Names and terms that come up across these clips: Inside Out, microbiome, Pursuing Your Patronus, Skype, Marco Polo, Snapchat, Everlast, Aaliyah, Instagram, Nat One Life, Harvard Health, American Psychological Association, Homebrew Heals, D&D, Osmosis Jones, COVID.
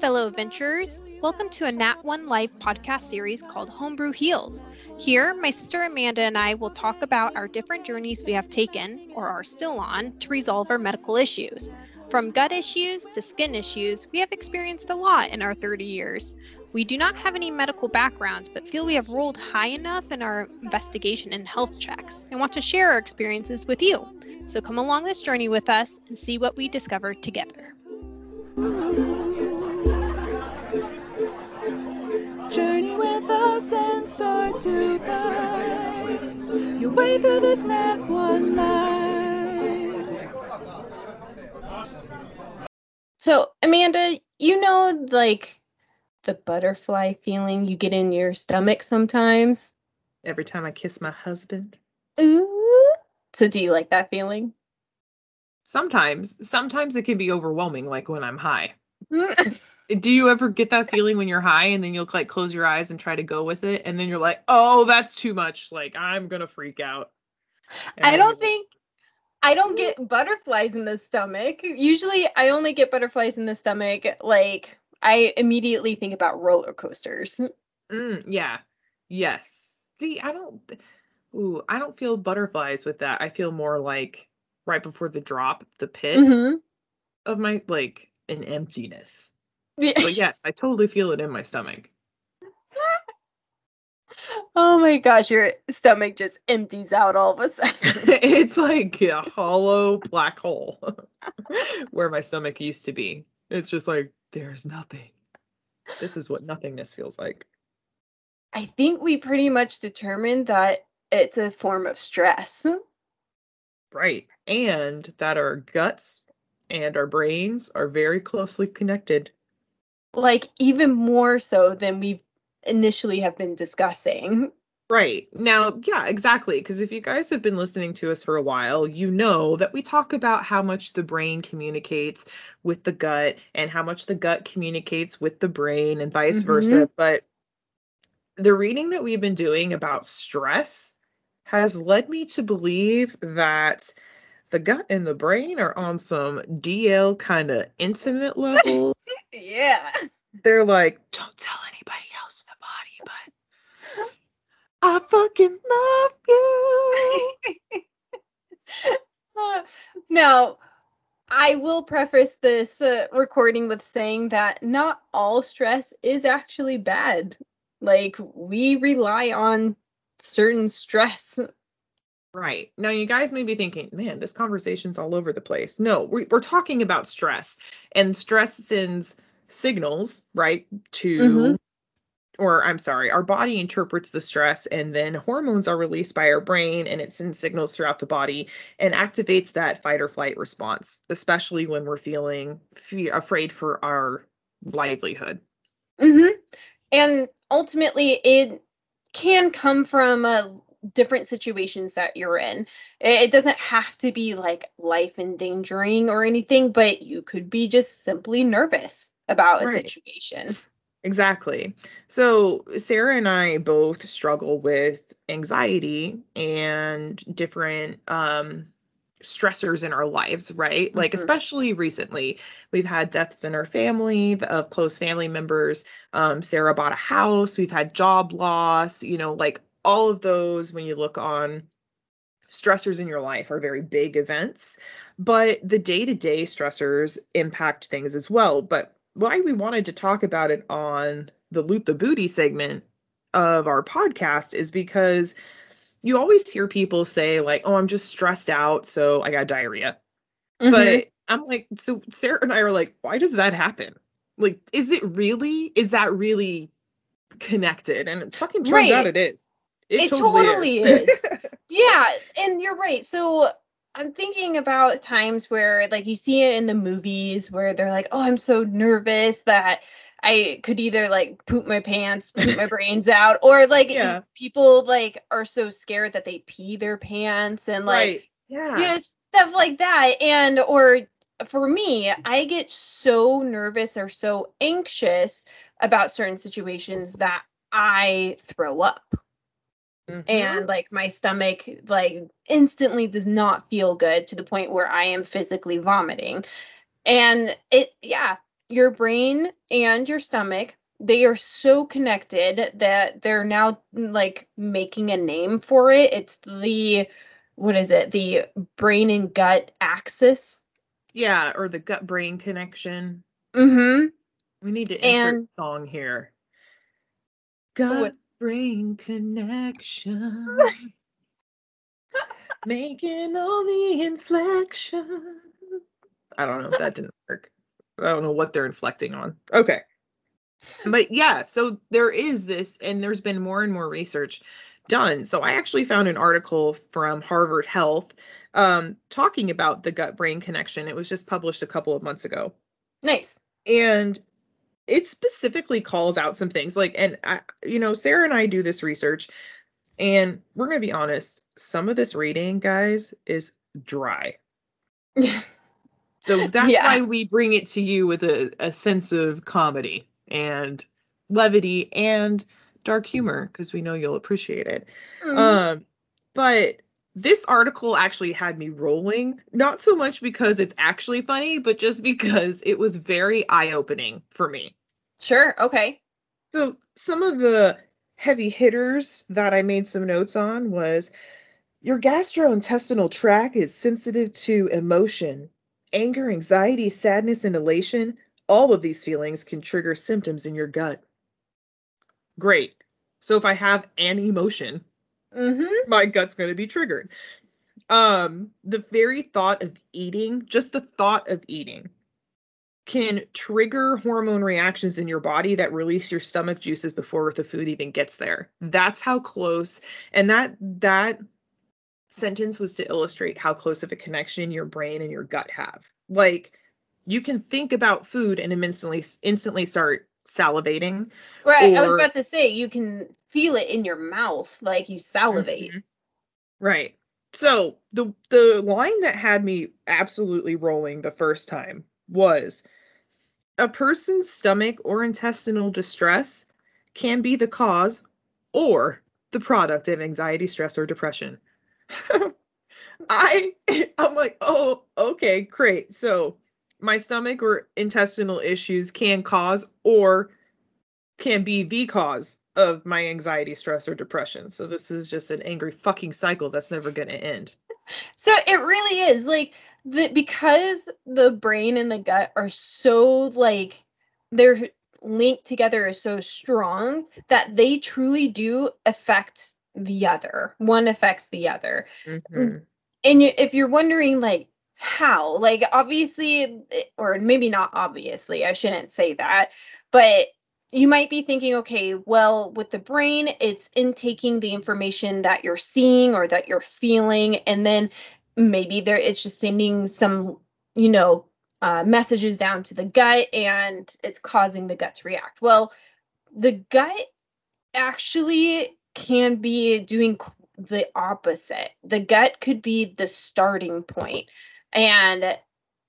fellow adventurers. Welcome to a Nat One Life podcast series called Homebrew Heals. Here, my sister Amanda and I will talk about our different journeys we have taken or are still on to resolve our medical issues. From gut issues to skin issues, we have experienced a lot in our 30 years. We do not have any medical backgrounds, but feel we have rolled high enough in our investigation and health checks and want to share our experiences with you. So come along this journey with us and see what we discover together. Journey with us and start to find your way through this Nat One Life. So, Amanda, you know, like the butterfly feeling you get in your stomach sometimes? Every time I kiss my husband. Ooh. So do you like that feeling? Sometimes. Sometimes it can be overwhelming, like when I'm high. Do you ever get that feeling when you're high and then you'll like close your eyes and try to go with it and then you're like, oh, that's too much, like I'm gonna freak out? And I don't get butterflies in the stomach. Usually I only get butterflies in the stomach, like I immediately think about roller coasters. Yeah. Yes. See, I don't feel butterflies with that. I feel more like right before the drop, the pit of my, like, an emptiness. But yes, I totally feel it in my stomach. Oh my gosh, your stomach just empties out all of a sudden. It's like a hollow black hole where my stomach used to be. It's just like, there's nothing. This is what nothingness feels like. I think we pretty much determined that it's a form of stress. Right. And that our guts and our brains are very closely connected. Like, even more so than we initially have been discussing. Right. Now, yeah, exactly. Because if you guys have been listening to us for a while, you know that we talk about how much the brain communicates with the gut and how much the gut communicates with the brain and vice versa. But the reading that we've been doing about stress has led me to believe that the gut and the brain are on some DL kind of intimate level. Yeah. They're like, don't tell anybody else in the body, but I fucking love you. Now, I will preface this recording with saying that not all stress is actually bad. Like, we rely on certain stress. Right. Now, you guys may be thinking, man, this conversation's all over the place. No, we're talking about stress, and stress sends signals, right, to our body interprets the stress, and then hormones are released by our brain, and it sends signals throughout the body and activates that fight or flight response, especially when we're feeling afraid for our livelihood. And ultimately, it can come from different situations that you're in. It doesn't have to be like life endangering or anything, but you could be just simply nervous about a situation. Exactly. So Sarah and I both struggle with anxiety and different stressors in our lives, right? Like, especially recently, we've had deaths in our family of close family members. Sarah bought a house. We've had job loss, you know, like all of those, when you look on stressors in your life, are very big events, but the day-to-day stressors impact things as well. But why we wanted to talk about it on the Loot the Booty segment of our podcast is because you always hear people say, like, oh, I'm just stressed out, so I got diarrhea. But I'm like, so Sarah and I are like, why does that happen? Like, is that really connected? And it fucking turns out it is. It totally is. Yeah. And you're right. So I'm thinking about times where, like, you see it in the movies where they're like, oh, I'm so nervous that I could either, like, poop my pants, poop my brains out, or, like, people, like, are so scared that they pee their pants and, like, you know, stuff like that. And, or for me, I get so nervous or so anxious about certain situations that I throw up. And, like, my stomach, like, instantly does not feel good to the point where I am physically vomiting. And it, yeah, your brain and your stomach, they are so connected that they're now like making a name for it. It's the, what is it? The brain and gut axis. Yeah. Or the gut brain connection. Mm-hmm. We need to insert a song here. Gut brain connection. Making all the inflection. I don't know if that didn't work. I don't know what they're inflecting on. Okay. But yeah, so there is this, and there's been more and more research done. So I actually found an article from Harvard Health talking about the gut-brain connection. It was just published a couple of months ago. Nice. And it specifically calls out some things like, and I, you know, Sarah and I do this research, and we're going to be honest, some of this reading, guys, is dry. So that's why we bring it to you with a sense of comedy and levity and dark humor, because we know you'll appreciate it. Mm-hmm. But this article actually had me rolling, not so much because it's actually funny, but just because it was very eye-opening for me. Sure. Okay. So some of the heavy hitters that I made some notes on was your gastrointestinal tract is sensitive to emotion. Anger, anxiety, sadness, and elation, all of these feelings can trigger symptoms in your gut. Great. So if I have an emotion, my gut's going to be triggered. The very thought of eating, just the thought of eating, can trigger hormone reactions in your body that release your stomach juices before the food even gets there. That's how close, and that sentence was to illustrate how close of a connection your brain and your gut have. Like, you can think about food and instantly start salivating. Right. I was about to say, you can feel it in your mouth, like you salivate. Mm-hmm. Right. So the line that had me absolutely rolling the first time was, a person's stomach or intestinal distress can be the cause or the product of anxiety, stress, or depression. I'm like, oh, okay, great. So my stomach or intestinal issues can cause or can be the cause of my anxiety, stress, or depression. So this is just an angry fucking cycle that's never going to end. So it really is like because the brain and the gut are so like they're linked together is so strong that they truly do affect the other. One affects the other. Mm-hmm. And if you're wondering like how, like obviously, or maybe not obviously, I shouldn't say that, but you might be thinking, okay, well, with the brain, it's intaking the information that you're seeing or that you're feeling. And then maybe it's just sending some, messages down to the gut and it's causing the gut to react. Well, the gut actually can be doing the opposite. The gut could be the starting point. And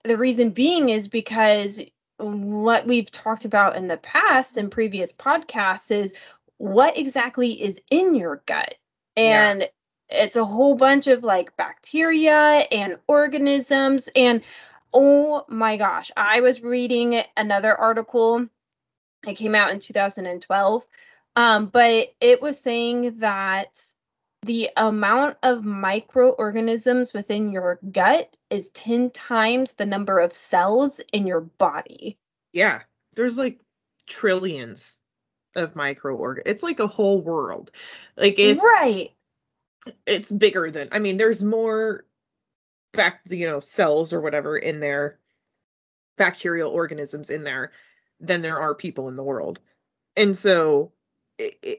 the reason being is because what we've talked about in the past and previous podcasts is what exactly is in your gut. And it's a whole bunch of like bacteria and organisms. And oh my gosh, I was reading another article. It came out in 2012. But it was saying that the amount of microorganisms within your gut is 10 times the number of cells in your body. Yeah, there's like trillions of microorganisms. It's like a whole world. Like it's bigger than, I mean, there's more cells or whatever in there, bacterial organisms in there than there are people in the world. And so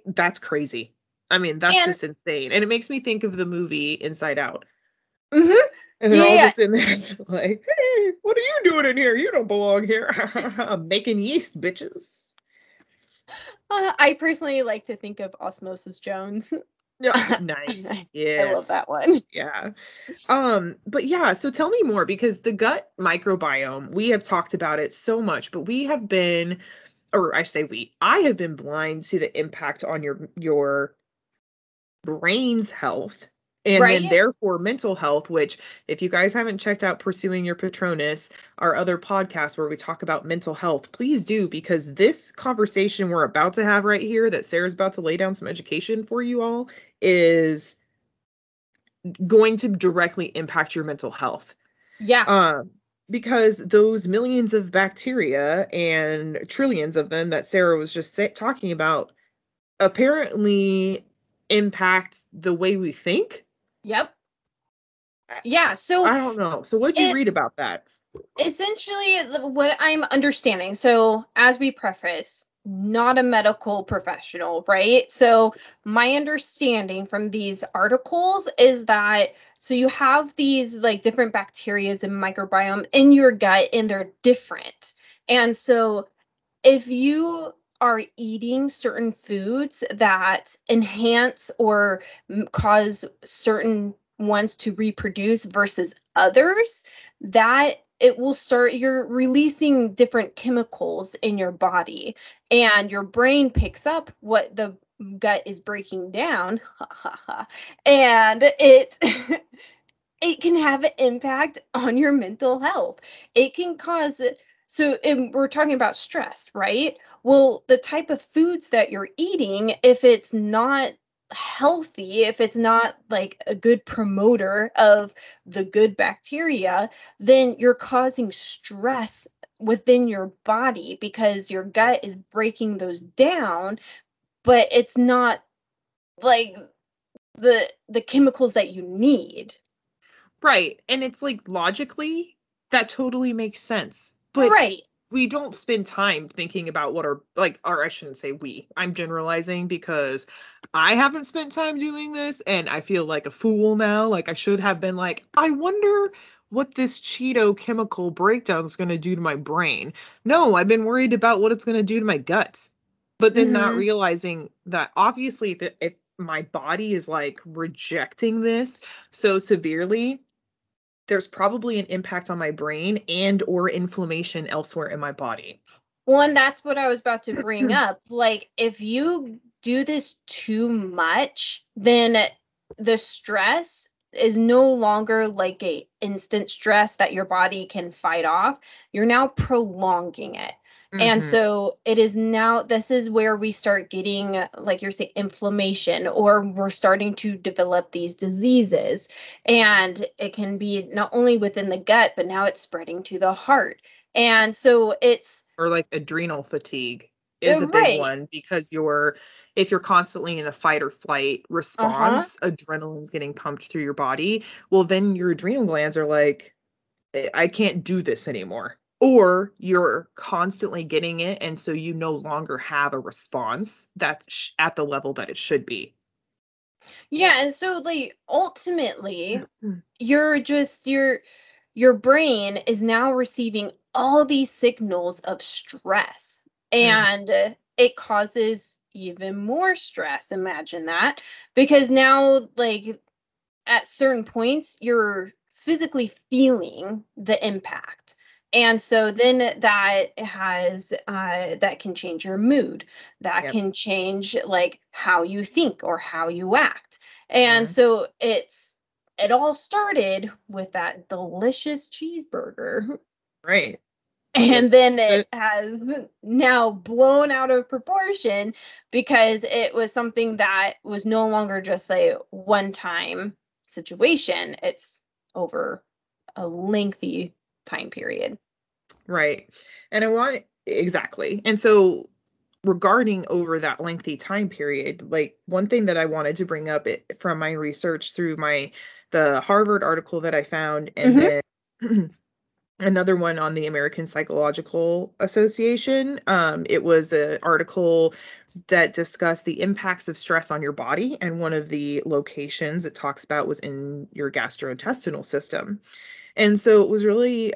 that's crazy. I mean, that's just insane. And it makes me think of the movie Inside Out. Mm-hmm. And they're all just in there like, hey, what are you doing in here? You don't belong here. I'm making yeast, bitches. I personally like to think of Osmosis Jones. Nice. Yes. I love that one. Yeah. But yeah, so tell me more, because the gut microbiome, we have talked about it so much, but I have been blind to the impact on your brain's health And right? Then therefore mental health, which if you guys haven't checked out Pursuing Your Patronus, our other podcast where we talk about mental health, please do, because this conversation we're about to have right here that Sarah's about to lay down some education for you all is going to directly impact your mental health. Yeah. Because those millions of bacteria and trillions of them that Sarah was just talking about apparently impact the way we think. Yep. Yeah. So I don't know. So what did you read about that? Essentially what I'm understanding. So as we preface, not a medical professional, right? So my understanding from these articles is that, so you have these like different bacteria and microbiome in your gut and they're different. And so if you are eating certain foods that enhance or cause certain ones to reproduce versus others, that it will start, you're releasing different chemicals in your body and your brain picks up what the gut is breaking down and it can have an impact on your mental health. It can cause, so we're talking about stress, right? Well, the type of foods that you're eating, if it's not healthy, if it's not like a good promoter of the good bacteria, then you're causing stress within your body because your gut is breaking those down, but it's not like the chemicals that you need. Right. And it's like logically that totally makes sense. But right. We don't spend time thinking about what our, like, I shouldn't say we. I'm generalizing because I haven't spent time doing this and I feel like a fool now. Like, I should have been like, I wonder what this Cheeto chemical breakdown is going to do to my brain. No, I've been worried about what it's going to do to my guts. But then not realizing that obviously if my body is, like, rejecting this so severely, there's probably an impact on my brain and or inflammation elsewhere in my body. Well, and that's what I was about to bring up. Like, if you do this too much, then the stress is no longer like a instant stress that your body can fight off. You're now prolonging it. Mm-hmm. And so it is now, this is where we start getting, like you're saying, inflammation, or we're starting to develop these diseases. And it can be not only within the gut, but now it's spreading to the heart. And so it's. Or like adrenal fatigue is a big one, because if you're constantly in a fight or flight response, adrenaline's getting pumped through your body. Well, then your adrenal glands are like, I can't do this anymore. Or you're constantly getting it, and so you no longer have a response that's at the level that it should be. Yeah, and so, like, ultimately, your brain is now receiving all these signals of stress, and it causes even more stress. Imagine that, because now, like, at certain points, you're physically feeling the impact. And so then that has, that can change your mood. That can change, like, how you think or how you act. And so it all started with that delicious cheeseburger. Right. And then it has now blown out of proportion because it was something that was no longer just a one-time situation. It's over a lengthy time period. Right. And exactly. And so regarding over that lengthy time period, like, one thing that I wanted to bring up from my research through the Harvard article that I found, and then another one on the American Psychological Association. It was an article that discussed the impacts of stress on your body. And one of the locations it talks about was in your gastrointestinal system. And so it was really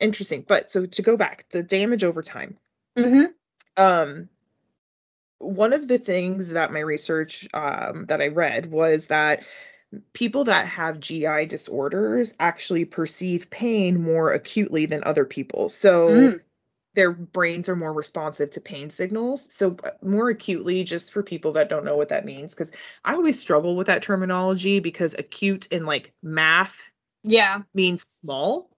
interesting. But so to go back, the damage over time. One of the things that my research that I read was that people that have GI disorders actually perceive pain more acutely than other people. So their brains are more responsive to pain signals. So more acutely, just for people that don't know what that means, because I always struggle with that terminology, because acute in like math means small,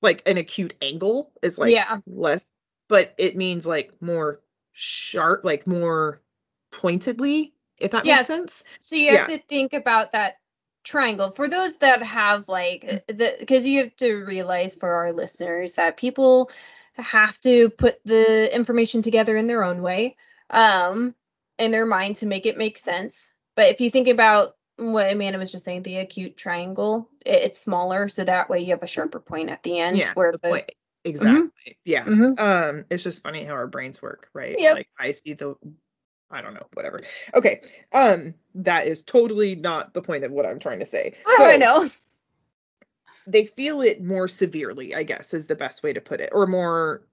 like an acute angle is like less, but it means like more sharp, like more pointedly, if that makes sense. So you have to think about that triangle for those that have like because you have to realize for our listeners that people have to put the information together in their own way, in their mind to make it make sense. But if you think about what Amanda was just saying, the acute triangle, it's smaller, so that way you have a sharper point at the end. Where the point. Exactly. Mm-hmm. Yeah. Mm-hmm. It's just funny how our brains work, right? Yep. Like I see the, I don't know, whatever. Okay. That is totally not the point of what I'm trying to say. So, I know. They feel it more severely, I guess, is the best way to put it, or more,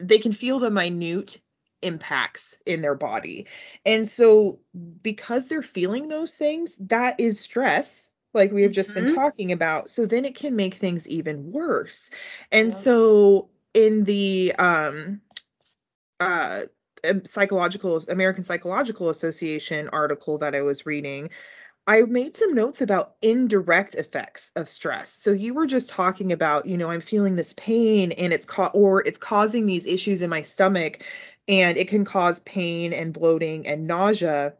they can feel the minute impacts in their body. And so because they're feeling those things, that is stress, like we have just been talking about. So then it can make things even worse. And so in the American Psychological Association article that I was reading, I made some notes about indirect effects of stress. So you were just talking about, you know, I'm feeling this pain and it's causing these issues in my stomach, and it can cause pain and bloating and nausea,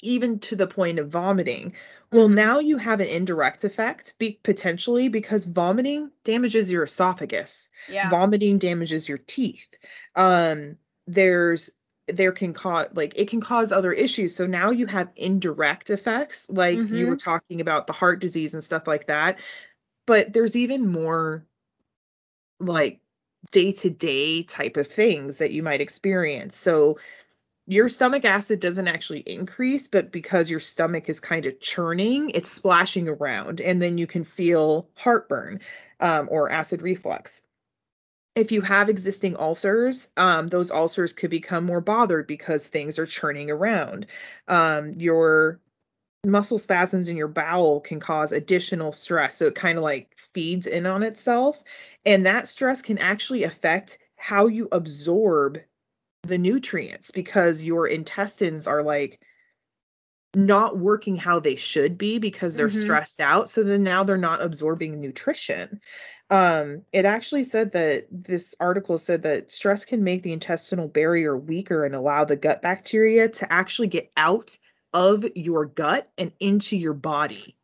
even to the point of vomiting. Well, now you have an indirect effect potentially, because vomiting damages your esophagus. Yeah. Vomiting damages your teeth. It can cause other issues. So now you have indirect effects, like you were talking about the heart disease and stuff like that. But there's even more like day-to-day type of things that you might experience. So your stomach acid doesn't actually increase, but because your stomach is kind of churning, it's splashing around, and then you can feel heartburn or acid reflux. If you have existing ulcers, those ulcers could become more bothered because things are churning around. Your muscle spasms in your bowel can cause additional stress. So it kind of like feeds in on itself. And that stress can actually affect how you absorb the nutrients, because your intestines are like not working how they should be because they're stressed out. So then now they're not absorbing nutrition. It actually said that this article said that stress can make the intestinal barrier weaker and allow the gut bacteria to actually get out of your gut and into your body.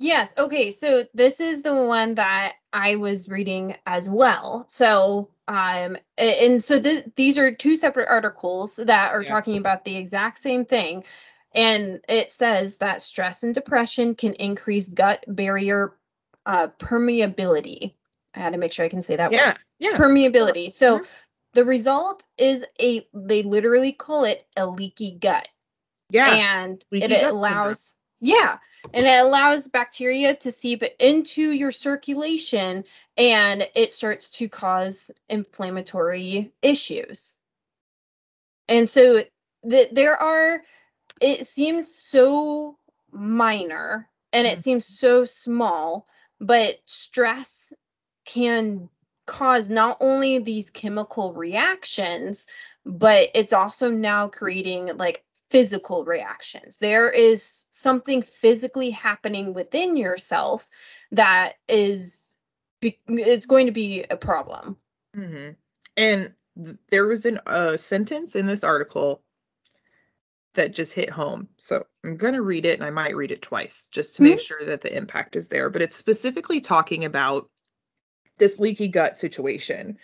Yes. Okay. So this is the one that I was reading as well. So, and so these are two separate articles that are talking about the exact same thing. And it says that stress and depression can increase gut barrier permeability. I had to make sure I can say that word. Yeah. Permeability. So the result is they literally call it a leaky gut. Yeah. And it allows bacteria to seep into your circulation, and it starts to cause inflammatory issues. And so it seems so minor and it seems so small, but stress can cause not only these chemical reactions, but it's also now creating like physical reactions. There is something physically happening within yourself that it's going to be a problem. Mm-hmm. And there was a sentence in this article that just hit home. So I'm going to read it, and I might read it twice just to make sure that the impact is there. But it's specifically talking about this leaky gut situation,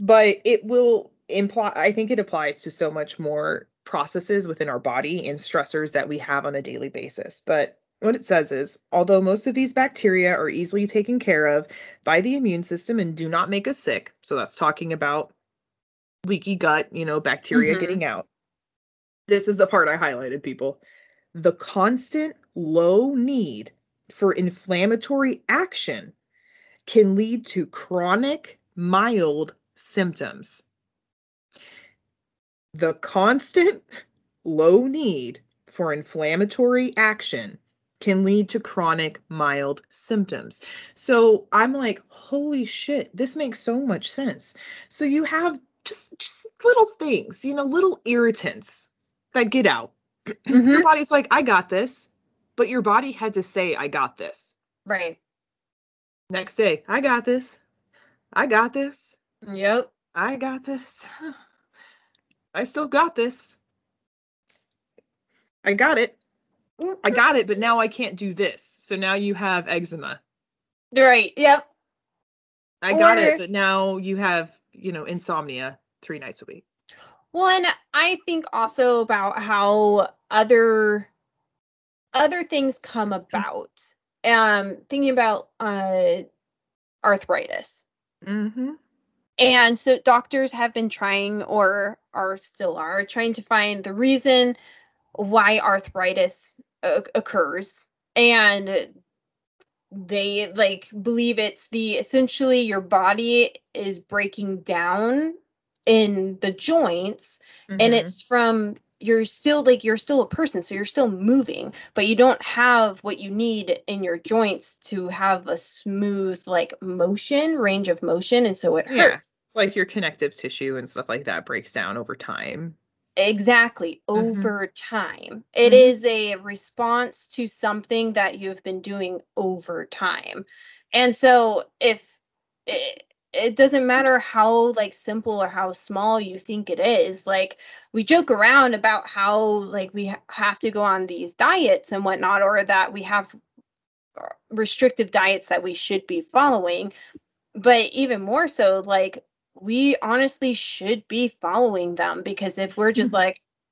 but it will imply, I think it applies to so much more processes within our body and stressors that we have on a daily basis. But what it says is, although most of these bacteria are easily taken care of by the immune system and do not make us sick. So that's talking about leaky gut, you know, bacteria getting out. This is the part I highlighted, people. The constant low need for inflammatory action can lead to chronic mild symptoms. The constant low need for inflammatory action can lead to chronic mild symptoms. So I'm like, holy shit, this makes so much sense. So you have just little things, you know, little irritants that get out. Mm-hmm. Your body's like, I got this, but your body had to say, I got this. Right. Next day, I got this. I got this. Yep. I got this. I still got this. I got it. I got it, but now I can't do this. So now you have eczema. Right. Yep. Got it, but now you have, you know, insomnia 3 nights a week. Well, and I think also about how other things come about. Thinking about arthritis. Mm-hmm. And so doctors have been trying or still are trying to find the reason why arthritis occurs. And they believe it's essentially your body is breaking down in the joints, mm-hmm. and it's from you're still a person, so you're still moving, but you don't have what you need in your joints to have a smooth range of motion, and so it hurts. Yeah. It's like your connective tissue and stuff like that breaks down over time. Exactly. Over mm-hmm. time. It mm-hmm. is a response to something that you've been doing over time. And so if it doesn't matter how simple or how small you think it is, we joke around about how we have to go on these diets and whatnot, or that we have restrictive diets that we should be following. But even more so, we honestly should be following them, because if we're just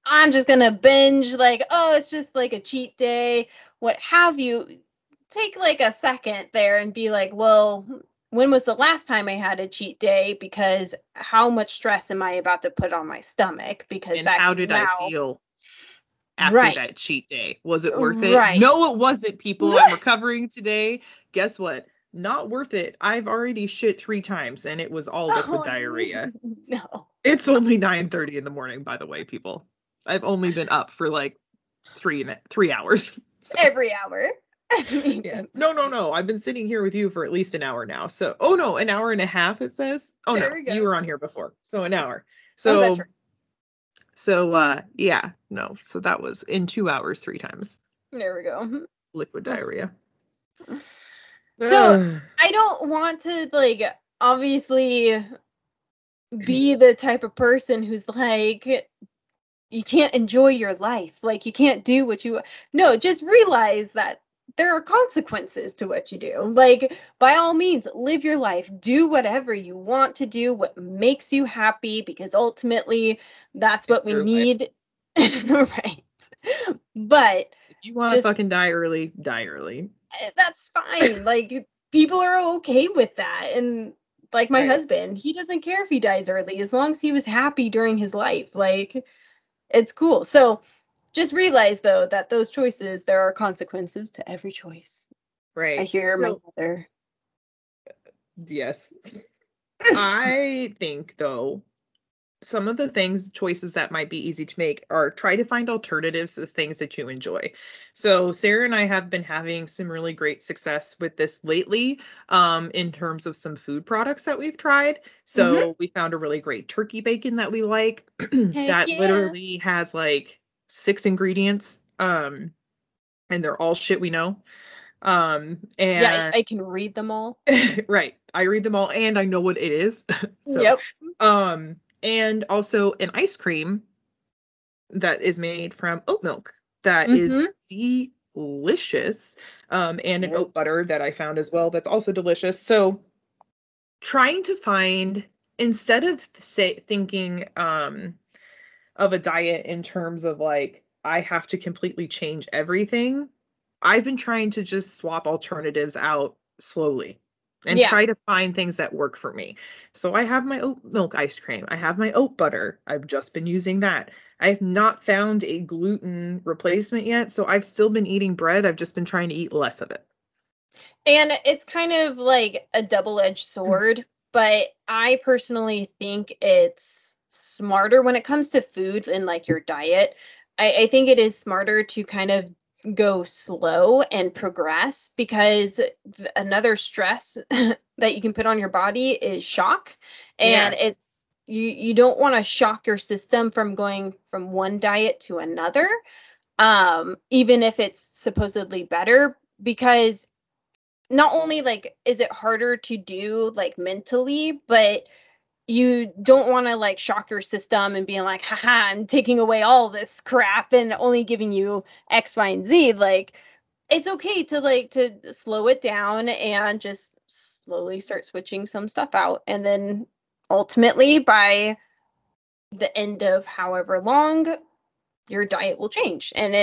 I'm just going to binge, it's just a cheat day, what have you, take a second there and be well, when was the last time I had a cheat day? Because how much stress am I about to put on my stomach? Because I feel after that cheat day? Was it worth it? Right. No, it wasn't, people. I'm recovering today. Guess what? Not worth it. I've already shit 3 times and it was all liquid diarrhea. No. It's only 9:30 in the morning, by the way, people. I've only been up for 3 hours. So. Every hour. Yeah. No. I've been sitting here with you for at least an hour now. So, oh no, an hour and a half it says. Oh there no, you were on here before. So an hour. So, that's right. So that was in 2 hours, 3 times. There we go. Liquid diarrhea. So I don't want to obviously be the type of person who's you can't enjoy your life. You can't do what you, no, just realize that there are consequences to what you do. By all means, live your life, do whatever you want to do, what makes you happy, because ultimately that's what we need. Right. But if you want to fucking die early, die early. That's fine. People are okay with that. And my husband, he doesn't care if he dies early, as long as he was happy during his life. It's cool. So just realize though, that those choices, there are consequences to every choice. Right. I hear my mother. Yes. I think though, some of the choices that might be easy to make are try to find alternatives to things that you enjoy. So Sarah and I have been having some really great success with this lately, in terms of some food products that we've tried. So mm-hmm. we found a really great turkey bacon that we like that literally has 6 ingredients. And they're all shit we know. And yeah, I can read them all. Right. I read them all and I know what it is. So, yep. And also an ice cream that is made from oat milk that mm-hmm. is delicious. And an oat butter that I found as well that's also delicious. So trying to find, instead of thinking of a diet in terms of I have to completely change everything, I've been trying to just swap alternatives out slowly. And try to find things that work for me. So I have my oat milk ice cream. I have my oat butter. I've just been using that. I've not found a gluten replacement yet. So I've still been eating bread. I've just been trying to eat less of it. And it's kind of a double-edged sword. Mm-hmm. But I personally think it's smarter when it comes to food and your diet. I think it is smarter to kind of go slow and progress, because another stress that you can put on your body is shock. And it's, you don't want to shock your system from going from one diet to another, even if it's supposedly better, because not only like is it harder to do like mentally, but you don't want to like shock your system and being like, haha, I'm taking away all this crap and only giving you X, Y, and Z. Like, it's okay to like to slow it down and just slowly start switching some stuff out. And then ultimately by the end of however long, your diet will change, and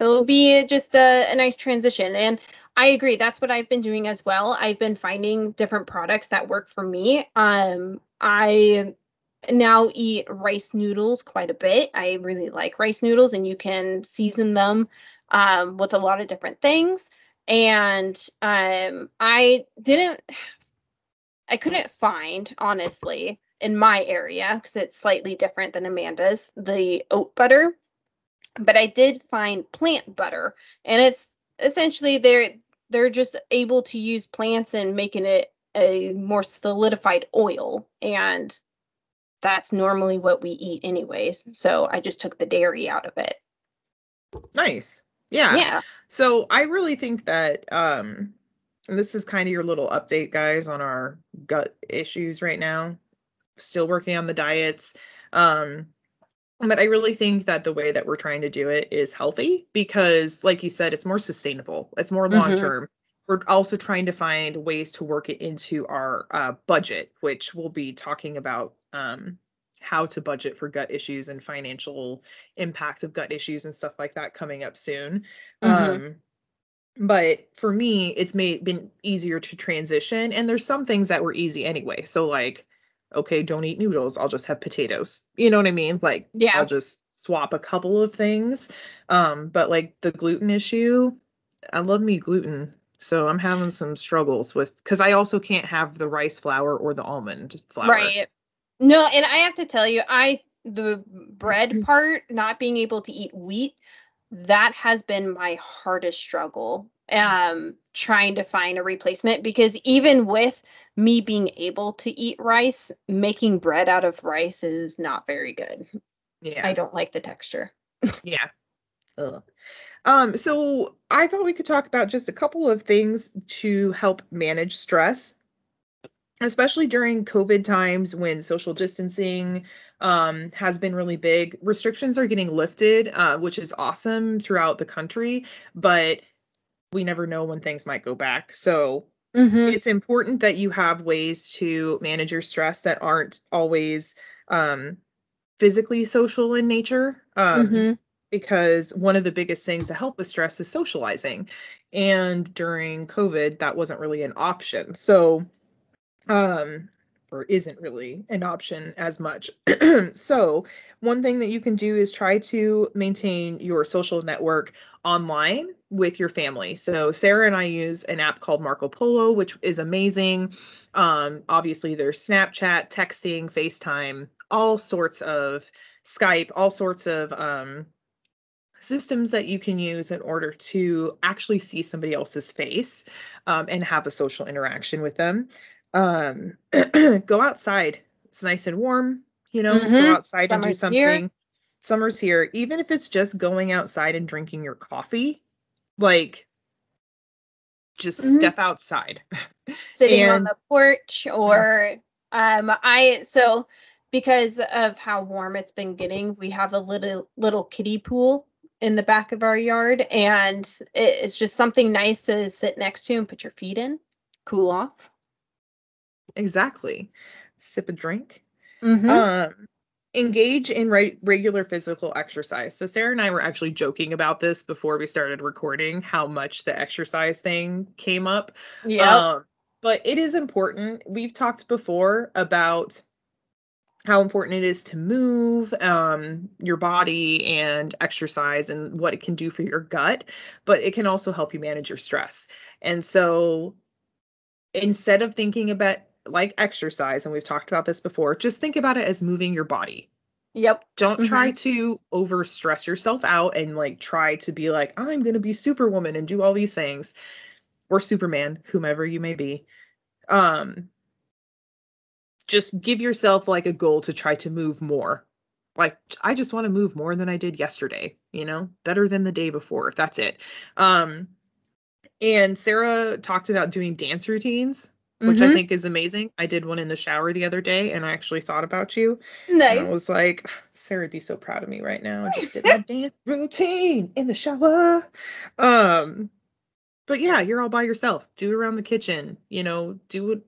it'll be just a nice transition. And I agree. That's what I've been doing as well. I've been finding different products that work for me. I now eat rice noodles quite a bit. I really like rice noodles, and you can season them with a lot of different things. And I couldn't find, honestly, in my area, because it's slightly different than Amanda's, the oat butter. But I did find plant butter, and it's essentially they're just able to use plants and making it a more solidified oil, and that's normally what we eat anyways. So I just took the dairy out of it. Nice. Yeah. So I really think that and this is kind of your little update, guys, on our gut issues right now. Still working on the diets. But I really think that the way that we're trying to do it is healthy, because like you said, it's more sustainable. It's more long-term. We're also trying to find ways to work it into our budget, which we'll be talking about how to budget for gut issues and financial impact of gut issues and stuff like that coming up soon. But for me, it's been easier to transition, and there's some things that were easy anyway. So like, okay, don't eat noodles. I'll just have potatoes. You know what I mean? Like, I'll just swap a couple of things. But like the gluten issue, I love me gluten. So I'm having some struggles with, because I also can't have the rice flour or the almond flour. Right. No. And I have to tell you, the bread part, not being able to eat wheat, that has been my hardest struggle. Trying to find a replacement, because even with me being able to eat rice, making bread out of rice is not very good. Yeah. I don't like the texture. Yeah. Ugh. So I thought we could talk about just a couple of things to help manage stress, especially during COVID times when social distancing has been really big. Restrictions are getting lifted, which is awesome throughout the country, but we never know when things might go back. So it's important that you have ways to manage your stress that aren't always physically social in nature, because one of the biggest things to help with stress is socializing. And during COVID, that wasn't really an option. So, or isn't really an option as much. So one thing that you can do is try to maintain your social network online with your family. So Sarah and I use an app called Marco Polo, which is amazing. Obviously there's Snapchat, texting, FaceTime, all sorts of Skype, all sorts of systems that you can use in order to actually see somebody else's face and have a social interaction with them. Go outside. It's nice and warm, you know, go outside and do something. Summer's here. Even if it's just going outside and drinking your coffee, like just step outside. Sitting on the porch or, so because of how warm it's been getting, we have a little kiddie pool in the back of our yard, and it's just something nice to sit next to and put your feet in, cool off. Exactly. Sip a drink. Engage in regular physical exercise. So Sarah and I were actually joking about this before we started recording, how much the exercise thing came up. But it is important. We've talked before about how important it is to move your body and exercise and what it can do for your gut, but it can also help you manage your stress. And so instead of thinking about like exercise, and we've talked about this before, just think about it as moving your body. Yep. Don't try to overstress yourself out and like try to be like, I'm going to be Superwoman and do all these things, or Superman, whomever you may be. Just give yourself like a goal to try to move more. Like, I just want to move more than I did yesterday, you know, better than the day before. That's it. And Sarah talked about doing dance routines, which I think is amazing. I did one in the shower the other day, and I actually thought about you. Nice. And I was like, Sarah would be so proud of me right now. I just did that dance routine in the shower. But yeah, you're all by yourself. Do it around the kitchen, you know, do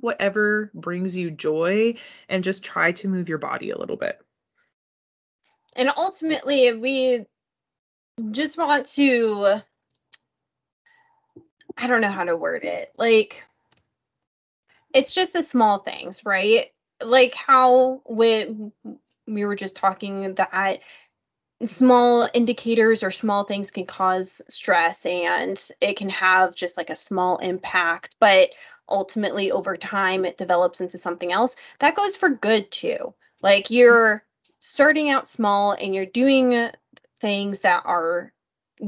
whatever brings you joy, and just try to move your body a little bit. And ultimately, we just want to, I don't know how to word it. Like, it's just the small things, right? Like how we were just talking that small indicators or small things can cause stress, and it can have just like a small impact, but ultimately over time it develops into something else. That goes for good too. Like, you're starting out small and you're doing things that are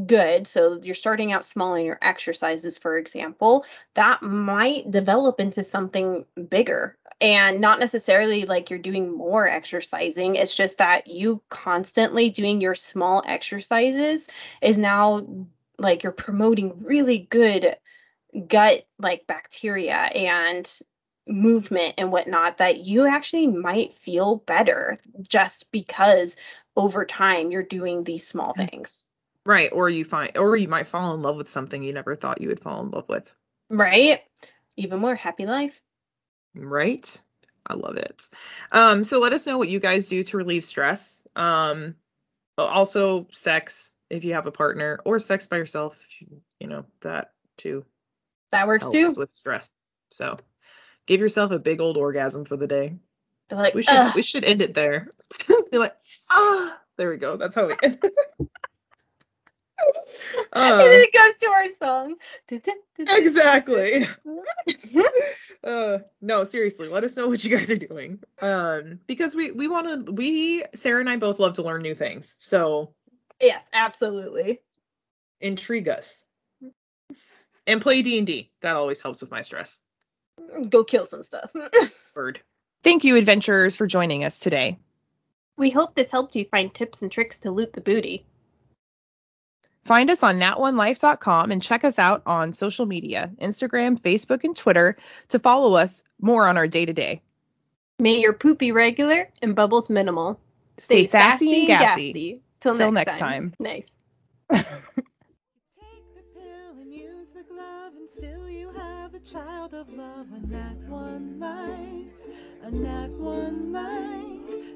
good. So you're starting out small in your exercises, for example, that might develop into something bigger, and not necessarily like you're doing more exercising. It's just that you constantly doing your small exercises is now like you're promoting really good gut, like bacteria and movement and whatnot, that you actually might feel better just because over time you're doing these small things. Right. Or you might fall in love with something you never thought you would fall in love with. Right. Even more happy life. Right. I love it. So let us know what you guys do to relieve stress. Also sex, if you have a partner, or sex by yourself, you know, that too. That works too. With stress. So give yourself a big old orgasm for the day. Be like, we should end it there. Be like, there we go. That's how we end. And then it goes to our song. Exactly. No, seriously, let us know what you guys are doing. Because Sarah and I both love to learn new things. So yes, absolutely. Intrigue us. And play D&D. That always helps with my stress. Go kill some stuff. Bird. Thank you, adventurers, for joining us today. We hope this helped you find tips and tricks to loot the booty. Find us on natonelife.com and check us out on social media, Instagram, Facebook, and Twitter, to follow us more on our day-to-day. May your poop be regular and bubbles minimal. Stay sassy and gassy. Till next time. Nice. Take the pill and use the glove until you have a child of love. A Nat One Life. A Nat One Life.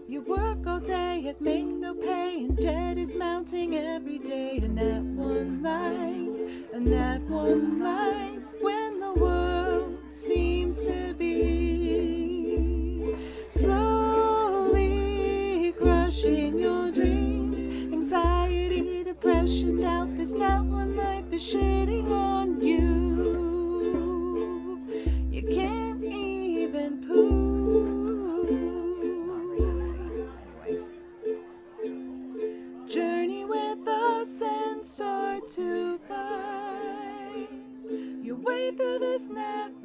You work all day at make no pay, and debt is mounting every day. A Nat One Life, a Nat One Life, when the world seems to be slowly crushing your dreams. Anxiety, depression, doubt, this Nat One Life is shitting on you. You can't even poop. To find your way through this Nat